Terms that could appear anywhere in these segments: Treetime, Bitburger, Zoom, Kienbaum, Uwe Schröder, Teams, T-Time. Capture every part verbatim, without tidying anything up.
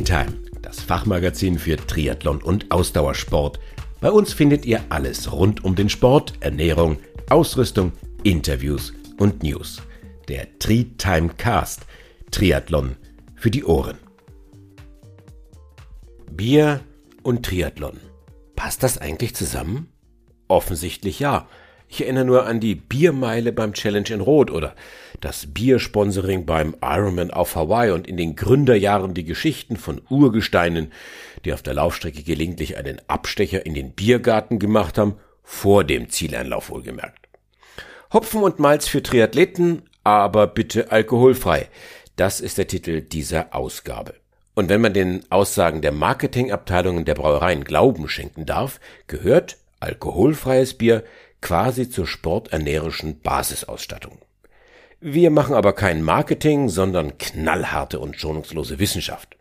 T-Time, das Fachmagazin für Triathlon und Ausdauersport. Bei uns findet ihr alles rund um den Sport, Ernährung, Ausrüstung, Interviews und News. Der Treetime Cast, Triathlon für die Ohren. Bier und Triathlon. Passt das eigentlich zusammen? Offensichtlich ja. Ich erinnere nur an die Biermeile beim Challenge in Rot oder das Biersponsoring beim Ironman auf Hawaii und in den Gründerjahren die Geschichten von Urgesteinen, die auf der Laufstrecke gelegentlich einen Abstecher in den Biergarten gemacht haben, vor dem Zieleinlauf wohlgemerkt. Hopfen und Malz für Triathleten, aber bitte alkoholfrei. Das ist der Titel dieser Ausgabe. Und wenn man den Aussagen der Marketingabteilungen der Brauereien Glauben schenken darf, gehört alkoholfreies Bier quasi zur sporternährischen Basisausstattung. Wir machen aber kein Marketing, sondern knallharte und schonungslose Wissenschaft.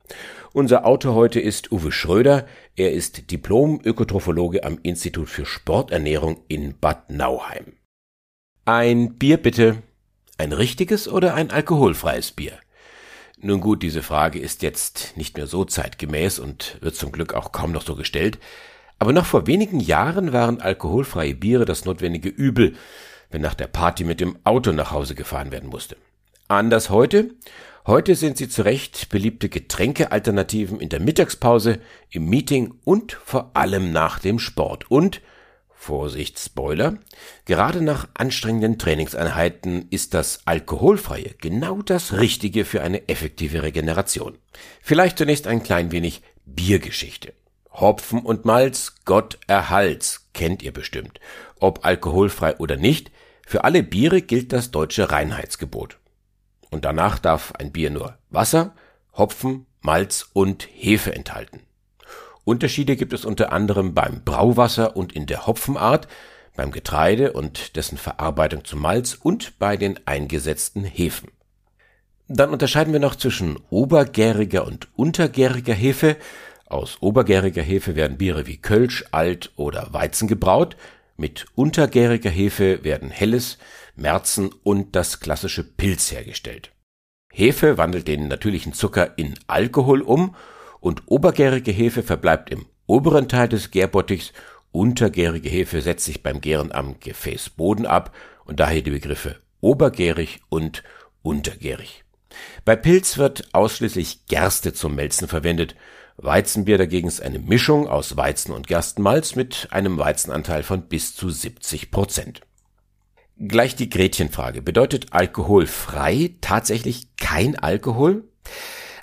Unser Autor heute ist Uwe Schröder. Er ist Diplom-Ökotrophologe am Institut für Sporternährung in Bad Nauheim. Ein Bier bitte. Ein richtiges oder ein alkoholfreies Bier? Nun gut, diese Frage ist jetzt nicht mehr so zeitgemäß und wird zum Glück auch kaum noch so gestellt. Aber noch vor wenigen Jahren waren alkoholfreie Biere das notwendige Übel, wenn nach der Party mit dem Auto nach Hause gefahren werden musste. Anders heute? Heute sind sie zu Recht beliebte Getränkealternativen in der Mittagspause, im Meeting und vor allem nach dem Sport. Und, Vorsicht, Spoiler, gerade nach anstrengenden Trainingseinheiten ist das Alkoholfreie genau das Richtige für eine effektive Regeneration. Vielleicht zunächst ein klein wenig Biergeschichte. Hopfen und Malz, Gott erhalt's, kennt ihr bestimmt. Ob alkoholfrei oder nicht, für alle Biere gilt das deutsche Reinheitsgebot. Und danach darf ein Bier nur Wasser, Hopfen, Malz und Hefe enthalten. Unterschiede gibt es unter anderem beim Brauwasser und in der Hopfenart, beim Getreide und dessen Verarbeitung zu Malz und bei den eingesetzten Hefen. Dann unterscheiden wir noch zwischen obergäriger und untergäriger Hefe. Aus obergäriger Hefe werden Biere wie Kölsch, Alt oder Weizen gebraut. Mit untergäriger Hefe werden Helles, Märzen und das klassische Pilz hergestellt. Hefe wandelt den natürlichen Zucker in Alkohol um und obergärige Hefe verbleibt im oberen Teil des Gärbottichs. Untergärige Hefe setzt sich beim Gären am Gefäßboden ab und daher die Begriffe obergärig und untergärig. Bei Pilz wird ausschließlich Gerste zum Melzen verwendet. Weizenbier dagegen ist eine Mischung aus Weizen und Gerstenmalz mit einem Weizenanteil von bis zu siebzig Prozent. Gleich die Gretchenfrage. Bedeutet alkoholfrei tatsächlich kein Alkohol?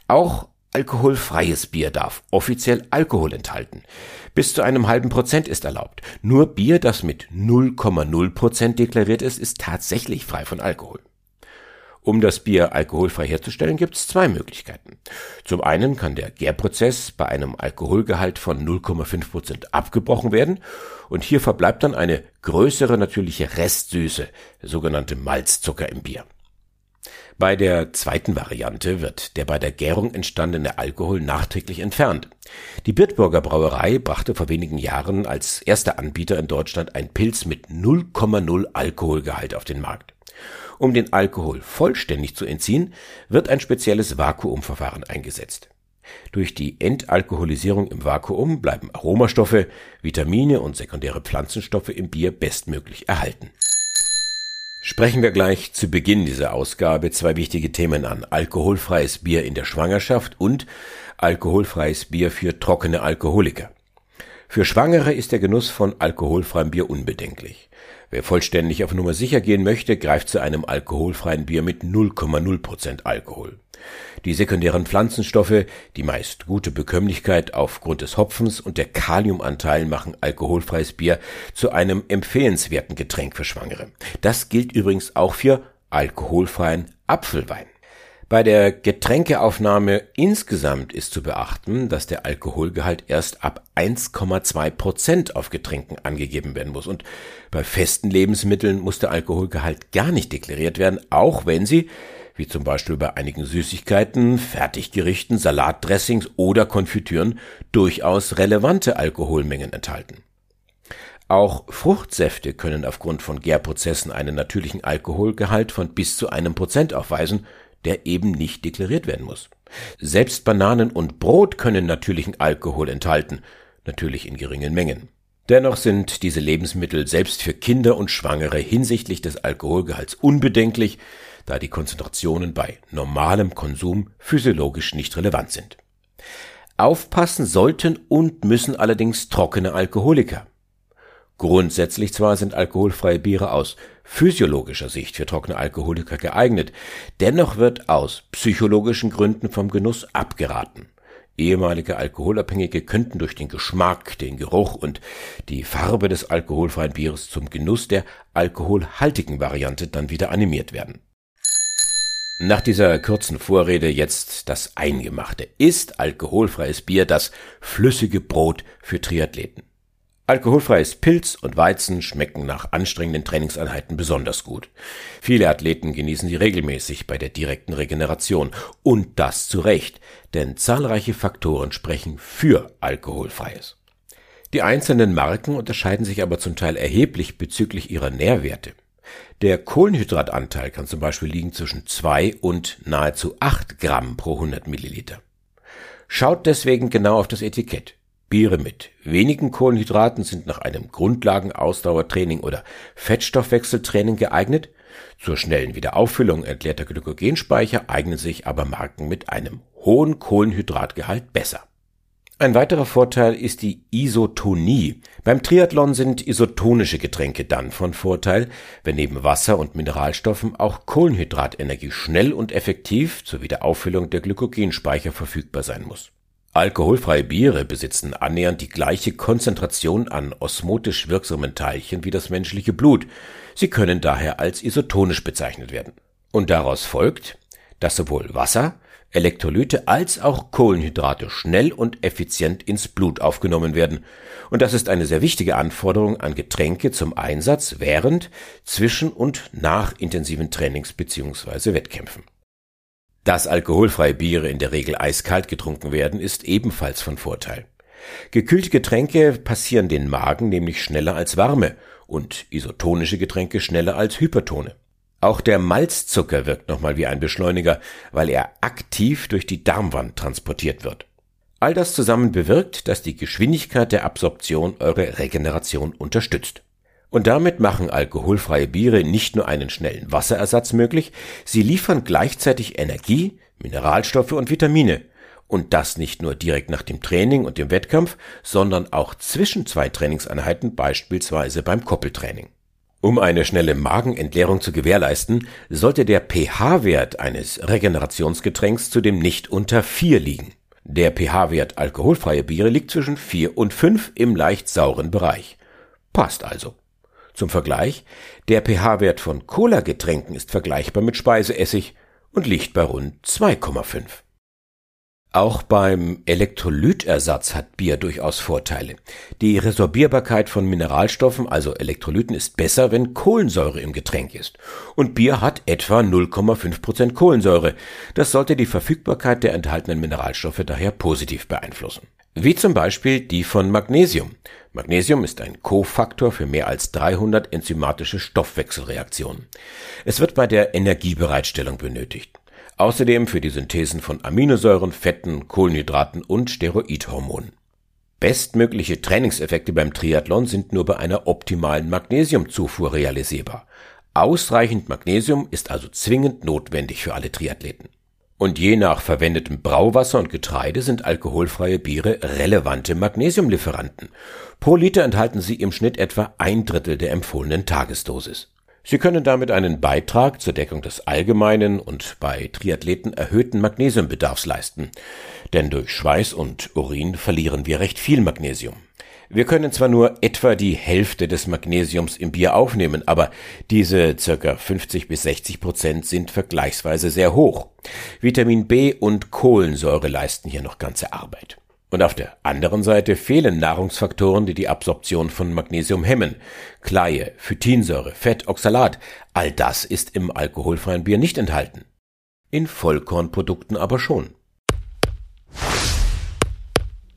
Auch alkoholfreies Bier darf offiziell Alkohol enthalten. Bis zu einem halben Prozent ist erlaubt. Nur Bier, das mit null Komma null Prozent deklariert ist, ist tatsächlich frei von Alkohol. Um das Bier alkoholfrei herzustellen, gibt es zwei Möglichkeiten. Zum einen kann der Gärprozess bei einem Alkoholgehalt von null Komma fünf Prozent abgebrochen werden und hier verbleibt dann eine größere natürliche Restsüße, der sogenannte Malzzucker im Bier. Bei der zweiten Variante wird der bei der Gärung entstandene Alkohol nachträglich entfernt. Die Bitburger Brauerei brachte vor wenigen Jahren als erster Anbieter in Deutschland ein Pilz mit null Komma null Alkoholgehalt auf den Markt. Um den Alkohol vollständig zu entziehen, wird ein spezielles Vakuumverfahren eingesetzt. Durch die Entalkoholisierung im Vakuum bleiben Aromastoffe, Vitamine und sekundäre Pflanzenstoffe im Bier bestmöglich erhalten. Sprechen wir gleich zu Beginn dieser Ausgabe zwei wichtige Themen an: alkoholfreies Bier in der Schwangerschaft und alkoholfreies Bier für trockene Alkoholiker. Für Schwangere ist der Genuss von alkoholfreiem Bier unbedenklich. Wer vollständig auf Nummer sicher gehen möchte, greift zu einem alkoholfreien Bier mit null Komma null Prozent Alkohol. Die sekundären Pflanzenstoffe, die meist gute Bekömmlichkeit aufgrund des Hopfens und der Kaliumanteile machen alkoholfreies Bier zu einem empfehlenswerten Getränk für Schwangere. Das gilt übrigens auch für alkoholfreien Apfelwein. Bei der Getränkeaufnahme insgesamt ist zu beachten, dass der Alkoholgehalt erst ab eins Komma zwei Prozent auf Getränken angegeben werden muss. Und bei festen Lebensmitteln muss der Alkoholgehalt gar nicht deklariert werden, auch wenn sie, wie zum Beispiel bei einigen Süßigkeiten, Fertiggerichten, Salatdressings oder Konfitüren, durchaus relevante Alkoholmengen enthalten. Auch Fruchtsäfte können aufgrund von Gärprozessen einen natürlichen Alkoholgehalt von bis zu einem Prozent aufweisen, der eben nicht deklariert werden muss. Selbst Bananen und Brot können natürlichen Alkohol enthalten, natürlich in geringen Mengen. Dennoch sind diese Lebensmittel selbst für Kinder und Schwangere hinsichtlich des Alkoholgehalts unbedenklich, da die Konzentrationen bei normalem Konsum physiologisch nicht relevant sind. Aufpassen sollten und müssen allerdings trockene Alkoholiker. Grundsätzlich zwar sind alkoholfreie Biere aus physiologischer Sicht für trockene Alkoholiker geeignet, dennoch wird aus psychologischen Gründen vom Genuss abgeraten. Ehemalige Alkoholabhängige könnten durch den Geschmack, den Geruch und die Farbe des alkoholfreien Bieres zum Genuss der alkoholhaltigen Variante dann wieder animiert werden. Nach dieser kurzen Vorrede jetzt das Eingemachte. Ist alkoholfreies Bier das flüssige Brot für Triathleten? Alkoholfreies Pilz und Weizen schmecken nach anstrengenden Trainingseinheiten besonders gut. Viele Athleten genießen sie regelmäßig bei der direkten Regeneration. Und das zu Recht, denn zahlreiche Faktoren sprechen für alkoholfreies. Die einzelnen Marken unterscheiden sich aber zum Teil erheblich bezüglich ihrer Nährwerte. Der Kohlenhydratanteil kann zum Beispiel liegen zwischen zwei und nahezu acht Gramm pro hundert Milliliter. Schaut deswegen genau auf das Etikett. Biere mit wenigen Kohlenhydraten sind nach einem Grundlagen-Ausdauertraining oder Fettstoffwechseltraining geeignet. Zur schnellen Wiederauffüllung entleerter Glykogenspeicher eignen sich aber Marken mit einem hohen Kohlenhydratgehalt besser. Ein weiterer Vorteil ist die Isotonie. Beim Triathlon sind isotonische Getränke dann von Vorteil, wenn neben Wasser und Mineralstoffen auch Kohlenhydratenergie schnell und effektiv zur Wiederauffüllung der Glykogenspeicher verfügbar sein muss. Alkoholfreie Biere besitzen annähernd die gleiche Konzentration an osmotisch wirksamen Teilchen wie das menschliche Blut. Sie können daher als isotonisch bezeichnet werden. Und daraus folgt, dass sowohl Wasser, Elektrolyte als auch Kohlenhydrate schnell und effizient ins Blut aufgenommen werden. Und das ist eine sehr wichtige Anforderung an Getränke zum Einsatz während, zwischen und nach intensiven Trainings bzw. Wettkämpfen. Dass alkoholfreie Biere in der Regel eiskalt getrunken werden, ist ebenfalls von Vorteil. Gekühlte Getränke passieren den Magen nämlich schneller als warme und isotonische Getränke schneller als hypertone. Auch der Malzzucker wirkt nochmal wie ein Beschleuniger, weil er aktiv durch die Darmwand transportiert wird. All das zusammen bewirkt, dass die Geschwindigkeit der Absorption eure Regeneration unterstützt. Und damit machen alkoholfreie Biere nicht nur einen schnellen Wasserersatz möglich, sie liefern gleichzeitig Energie, Mineralstoffe und Vitamine. Und das nicht nur direkt nach dem Training und dem Wettkampf, sondern auch zwischen zwei Trainingseinheiten, beispielsweise beim Koppeltraining. Um eine schnelle Magenentleerung zu gewährleisten, sollte der pH-Wert eines Regenerationsgetränks zudem nicht unter vier liegen. Der pH-Wert alkoholfreier Biere liegt zwischen vier und fünf im leicht sauren Bereich. Passt also. Zum Vergleich, der pH-Wert von Cola-Getränken ist vergleichbar mit Speiseessig und liegt bei rund zwei Komma fünf. Auch beim Elektrolytersatz hat Bier durchaus Vorteile. Die Resorbierbarkeit von Mineralstoffen, also Elektrolyten, ist besser, wenn Kohlensäure im Getränk ist. Und Bier hat etwa null Komma fünf Prozent Kohlensäure. Das sollte die Verfügbarkeit der enthaltenen Mineralstoffe daher positiv beeinflussen. Wie zum Beispiel die von Magnesium. Magnesium ist ein Kofaktor für mehr als dreihundert enzymatische Stoffwechselreaktionen. Es wird bei der Energiebereitstellung benötigt. Außerdem für die Synthesen von Aminosäuren, Fetten, Kohlenhydraten und Steroidhormonen. Bestmögliche Trainingseffekte beim Triathlon sind nur bei einer optimalen Magnesiumzufuhr realisierbar. Ausreichend Magnesium ist also zwingend notwendig für alle Triathleten. Und je nach verwendetem Brauwasser und Getreide sind alkoholfreie Biere relevante Magnesiumlieferanten. Pro Liter enthalten sie im Schnitt etwa ein Drittel der empfohlenen Tagesdosis. Sie können damit einen Beitrag zur Deckung des allgemeinen und bei Triathleten erhöhten Magnesiumbedarfs leisten. Denn durch Schweiß und Urin verlieren wir recht viel Magnesium. Wir können zwar nur etwa die Hälfte des Magnesiums im Bier aufnehmen, aber diese ca. fünfzig bis sechzig Prozent sind vergleichsweise sehr hoch. Vitamin B und Kohlensäure leisten hier noch ganze Arbeit. Und auf der anderen Seite fehlen Nahrungsfaktoren, die die Absorption von Magnesium hemmen. Kleie, Phytinsäure, Fett, Oxalat, all das ist im alkoholfreien Bier nicht enthalten. In Vollkornprodukten aber schon.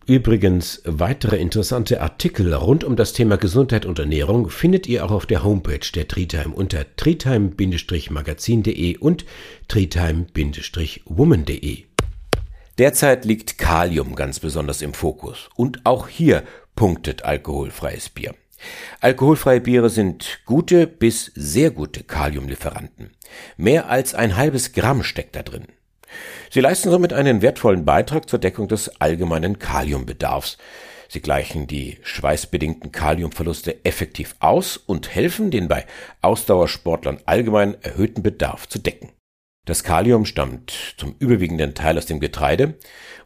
Übrigens, weitere interessante Artikel rund um das Thema Gesundheit und Ernährung findet ihr auch auf der Homepage der Treetime unter treetime Bindestrich magazin Punkt de und treetime Bindestrich woman Punkt de. Derzeit liegt Kalium ganz besonders im Fokus und auch hier punktet alkoholfreies Bier. Alkoholfreie Biere sind gute bis sehr gute Kaliumlieferanten. Mehr als ein halbes Gramm steckt da drin. Sie leisten somit einen wertvollen Beitrag zur Deckung des allgemeinen Kaliumbedarfs. Sie gleichen die schweißbedingten Kaliumverluste effektiv aus und helfen, den bei Ausdauersportlern allgemein erhöhten Bedarf zu decken. Das Kalium stammt zum überwiegenden Teil aus dem Getreide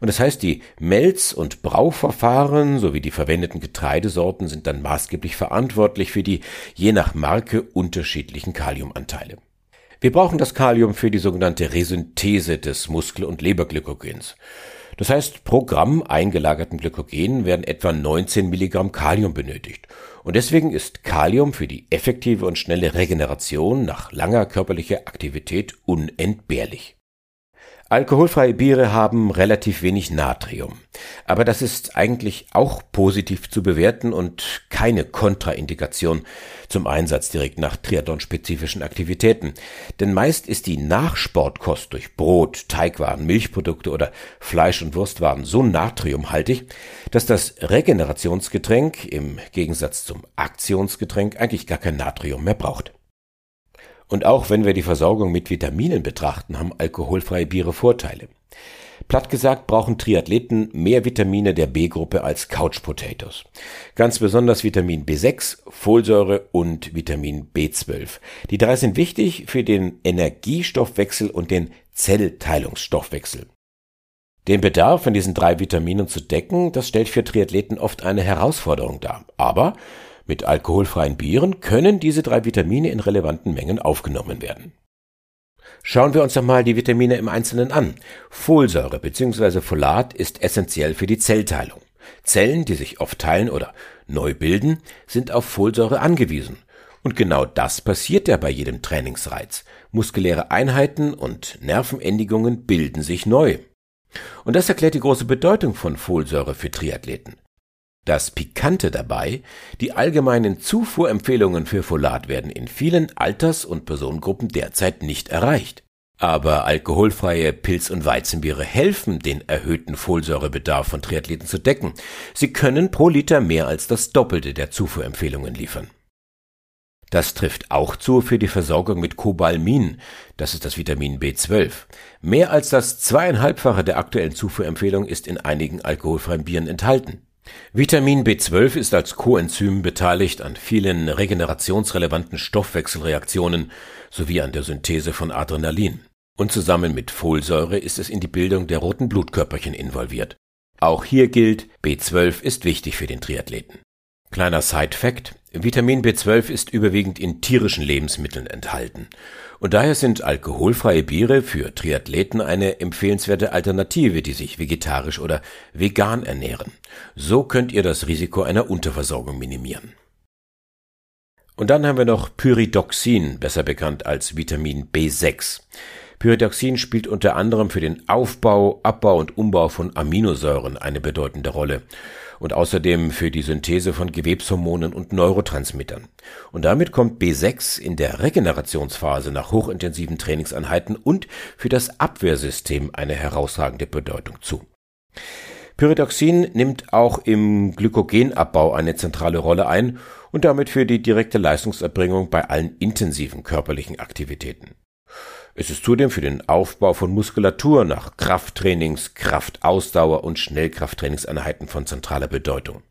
und das heißt, die Melz- und Brauverfahren sowie die verwendeten Getreidesorten sind dann maßgeblich verantwortlich für die je nach Marke unterschiedlichen Kaliumanteile. Wir brauchen das Kalium für die sogenannte Resynthese des Muskel- und Leberglykogens. Das heißt, pro Gramm eingelagerten Glykogen werden etwa neunzehn Milligramm Kalium benötigt. Und deswegen ist Kalium für die effektive und schnelle Regeneration nach langer körperlicher Aktivität unentbehrlich. Alkoholfreie Biere haben relativ wenig Natrium. Aber das ist eigentlich auch positiv zu bewerten und keine Kontraindikation zum Einsatz direkt nach triathlonspezifischen Aktivitäten. Denn meist ist die Nachsportkost durch Brot, Teigwaren, Milchprodukte oder Fleisch- und Wurstwaren so natriumhaltig, dass das Regenerationsgetränk im Gegensatz zum Aktionsgetränk eigentlich gar kein Natrium mehr braucht. Und auch wenn wir die Versorgung mit Vitaminen betrachten, haben alkoholfreie Biere Vorteile. Platt gesagt brauchen Triathleten mehr Vitamine der B-Gruppe als Couch Potatoes. Ganz besonders Vitamin B sechs, Folsäure und Vitamin B zwölf. Die drei sind wichtig für den Energiestoffwechsel und den Zellteilungsstoffwechsel. Den Bedarf an diesen drei Vitaminen zu decken, das stellt für Triathleten oft eine Herausforderung dar. Aber mit alkoholfreien Bieren können diese drei Vitamine in relevanten Mengen aufgenommen werden. Schauen wir uns doch mal die Vitamine im Einzelnen an. Folsäure bzw. Folat ist essentiell für die Zellteilung. Zellen, die sich oft teilen oder neu bilden, sind auf Folsäure angewiesen. Und genau das passiert ja bei jedem Trainingsreiz. Muskuläre Einheiten und Nervenendigungen bilden sich neu. Und das erklärt die große Bedeutung von Folsäure für Triathleten. Das Pikante dabei, die allgemeinen Zufuhrempfehlungen für Folat werden in vielen Alters- und Personengruppen derzeit nicht erreicht. Aber alkoholfreie Pilz- und Weizenbiere helfen, den erhöhten Folsäurebedarf von Triathleten zu decken. Sie können pro Liter mehr als das Doppelte der Zufuhrempfehlungen liefern. Das trifft auch zu für die Versorgung mit Cobalmin, das ist das Vitamin B zwölf. Mehr als das zweieinhalbfache der aktuellen Zufuhrempfehlung ist in einigen alkoholfreien Bieren enthalten. Vitamin B zwölf ist als Coenzym beteiligt an vielen regenerationsrelevanten Stoffwechselreaktionen sowie an der Synthese von Adrenalin. Und zusammen mit Folsäure ist es in die Bildung der roten Blutkörperchen involviert. Auch hier gilt, B zwölf ist wichtig für den Triathleten. Kleiner Side-Fact: Vitamin B zwölf ist überwiegend in tierischen Lebensmitteln enthalten. Und daher sind alkoholfreie Biere für Triathleten eine empfehlenswerte Alternative, die sich vegetarisch oder vegan ernähren. So könnt ihr das Risiko einer Unterversorgung minimieren. Und dann haben wir noch Pyridoxin, besser bekannt als Vitamin B sechs. Pyridoxin spielt unter anderem für den Aufbau, Abbau und Umbau von Aminosäuren eine bedeutende Rolle und außerdem für die Synthese von Gewebshormonen und Neurotransmittern. Und damit kommt B sechs in der Regenerationsphase nach hochintensiven Trainingseinheiten und für das Abwehrsystem eine herausragende Bedeutung zu. Pyridoxin nimmt auch im Glykogenabbau eine zentrale Rolle ein und damit für die direkte Leistungserbringung bei allen intensiven körperlichen Aktivitäten. Es ist zudem für den Aufbau von Muskulatur nach Krafttrainings, Kraftausdauer und Schnellkrafttrainingseinheiten von zentraler Bedeutung.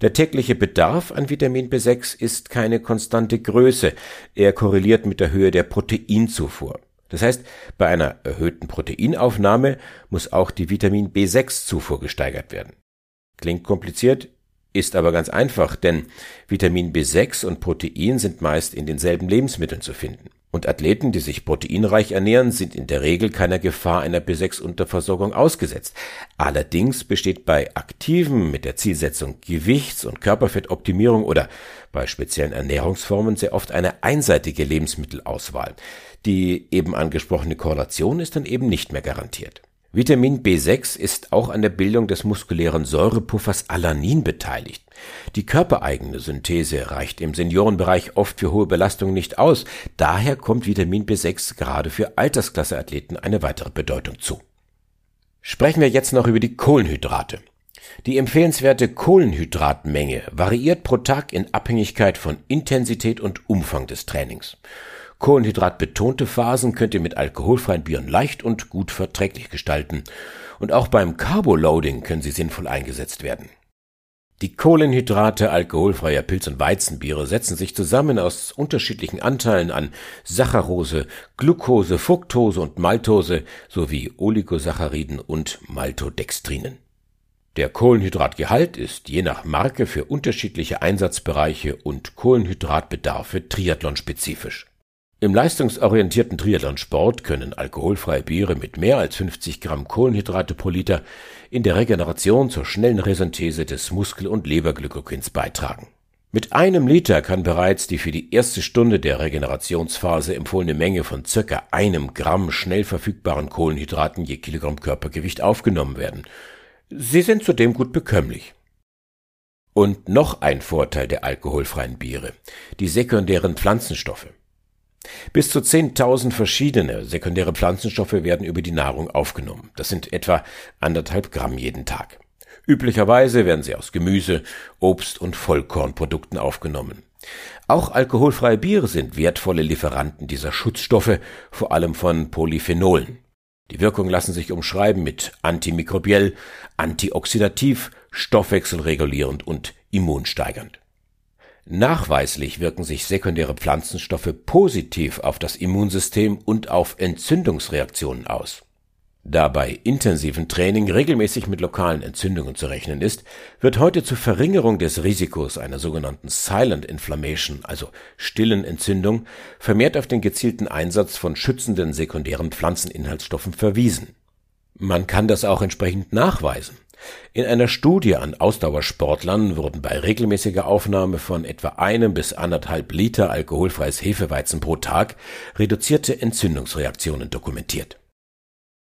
Der tägliche Bedarf an Vitamin B sechs ist keine konstante Größe, er korreliert mit der Höhe der Proteinzufuhr. Das heißt, bei einer erhöhten Proteinaufnahme muss auch die Vitamin B sechs Zufuhr gesteigert werden. Klingt kompliziert? Ist aber ganz einfach, denn Vitamin B sechs und Protein sind meist in denselben Lebensmitteln zu finden. Und Athleten, die sich proteinreich ernähren, sind in der Regel keiner Gefahr einer B sechs Unterversorgung ausgesetzt. Allerdings besteht bei Aktiven mit der Zielsetzung Gewichts- und Körperfettoptimierung oder bei speziellen Ernährungsformen sehr oft eine einseitige Lebensmittelauswahl. Die eben angesprochene Korrelation ist dann eben nicht mehr garantiert. Vitamin B sechs ist auch an der Bildung des muskulären Säurepuffers Alanin beteiligt. Die körpereigene Synthese reicht im Seniorenbereich oft für hohe Belastungen nicht aus. Daher kommt Vitamin B sechs gerade für Altersklasseathleten eine weitere Bedeutung zu. Sprechen wir jetzt noch über die Kohlenhydrate. Die empfehlenswerte Kohlenhydratmenge variiert pro Tag in Abhängigkeit von Intensität und Umfang des Trainings. Kohlenhydratbetonte Phasen könnt ihr mit alkoholfreien Bieren leicht und gut verträglich gestalten und auch beim Carboloading können sie sinnvoll eingesetzt werden. Die Kohlenhydrate alkoholfreier Pilz- und Weizenbiere setzen sich zusammen aus unterschiedlichen Anteilen an Saccharose, Glucose, Fructose und Maltose sowie Oligosacchariden und Maltodextrinen. Der Kohlenhydratgehalt ist je nach Marke für unterschiedliche Einsatzbereiche und Kohlenhydratbedarfe triathlonspezifisch. Im leistungsorientierten Triathlonsport können alkoholfreie Biere mit mehr als fünfzig Gramm Kohlenhydrate pro Liter in der Regeneration zur schnellen Resynthese des Muskel- und Leberglykokins beitragen. Mit einem Liter kann bereits die für die erste Stunde der Regenerationsphase empfohlene Menge von ca. einem Gramm schnell verfügbaren Kohlenhydraten je Kilogramm Körpergewicht aufgenommen werden. Sie sind zudem gut bekömmlich. Und noch ein Vorteil der alkoholfreien Biere, die sekundären Pflanzenstoffe. Bis zu zehntausend verschiedene sekundäre Pflanzenstoffe werden über die Nahrung aufgenommen. Das sind etwa anderthalb Gramm jeden Tag. Üblicherweise werden sie aus Gemüse, Obst und Vollkornprodukten aufgenommen. Auch alkoholfreie Biere sind wertvolle Lieferanten dieser Schutzstoffe, vor allem von Polyphenolen. Die Wirkungen lassen sich umschreiben mit antimikrobiell, antioxidativ, stoffwechselregulierend und immunsteigernd. Nachweislich wirken sich sekundäre Pflanzenstoffe positiv auf das Immunsystem und auf Entzündungsreaktionen aus. Da bei intensivem Training regelmäßig mit lokalen Entzündungen zu rechnen ist, wird heute zur Verringerung des Risikos einer sogenannten Silent Inflammation, also stillen Entzündung, vermehrt auf den gezielten Einsatz von schützenden sekundären Pflanzeninhaltsstoffen verwiesen. Man kann das auch entsprechend nachweisen. In einer Studie an Ausdauersportlern wurden bei regelmäßiger Aufnahme von etwa einem bis anderthalb Liter alkoholfreies Hefeweizen pro Tag reduzierte Entzündungsreaktionen dokumentiert.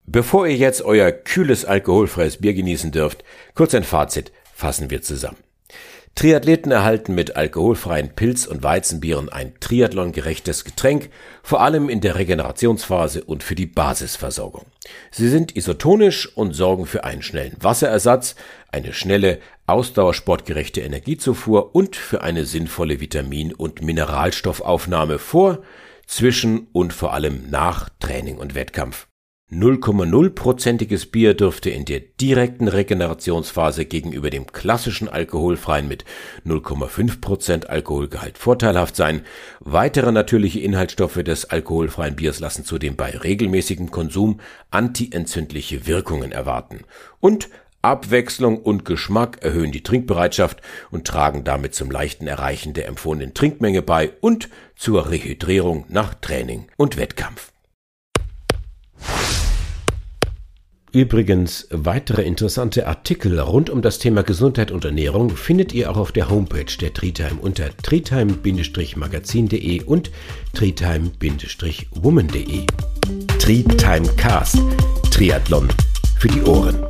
Bevor ihr jetzt euer kühles alkoholfreies Bier genießen dürft, kurz ein Fazit fassen wir zusammen. Triathleten erhalten mit alkoholfreien Pilz- und Weizenbieren ein triathlongerechtes Getränk, vor allem in der Regenerationsphase und für die Basisversorgung. Sie sind isotonisch und sorgen für einen schnellen Wasserersatz, eine schnelle, ausdauersportgerechte Energiezufuhr und für eine sinnvolle Vitamin- und Mineralstoffaufnahme vor, zwischen und vor allem nach Training und Wettkampf. null Komma null prozentiges Bier dürfte in der direkten Regenerationsphase gegenüber dem klassischen alkoholfreien mit null Komma fünf Prozent Alkoholgehalt vorteilhaft sein. Weitere natürliche Inhaltsstoffe des alkoholfreien Biers lassen zudem bei regelmäßigem Konsum antientzündliche Wirkungen erwarten. Und Abwechslung und Geschmack erhöhen die Trinkbereitschaft und tragen damit zum leichten Erreichen der empfohlenen Trinkmenge bei und zur Rehydrierung nach Training und Wettkampf. Übrigens, weitere interessante Artikel rund um das Thema Gesundheit und Ernährung findet ihr auch auf der Homepage der Treetime unter treetime Bindestrich magazin Punkt de und treetime Bindestrich woman Punkt de. Treetime Cast. Triathlon für die Ohren.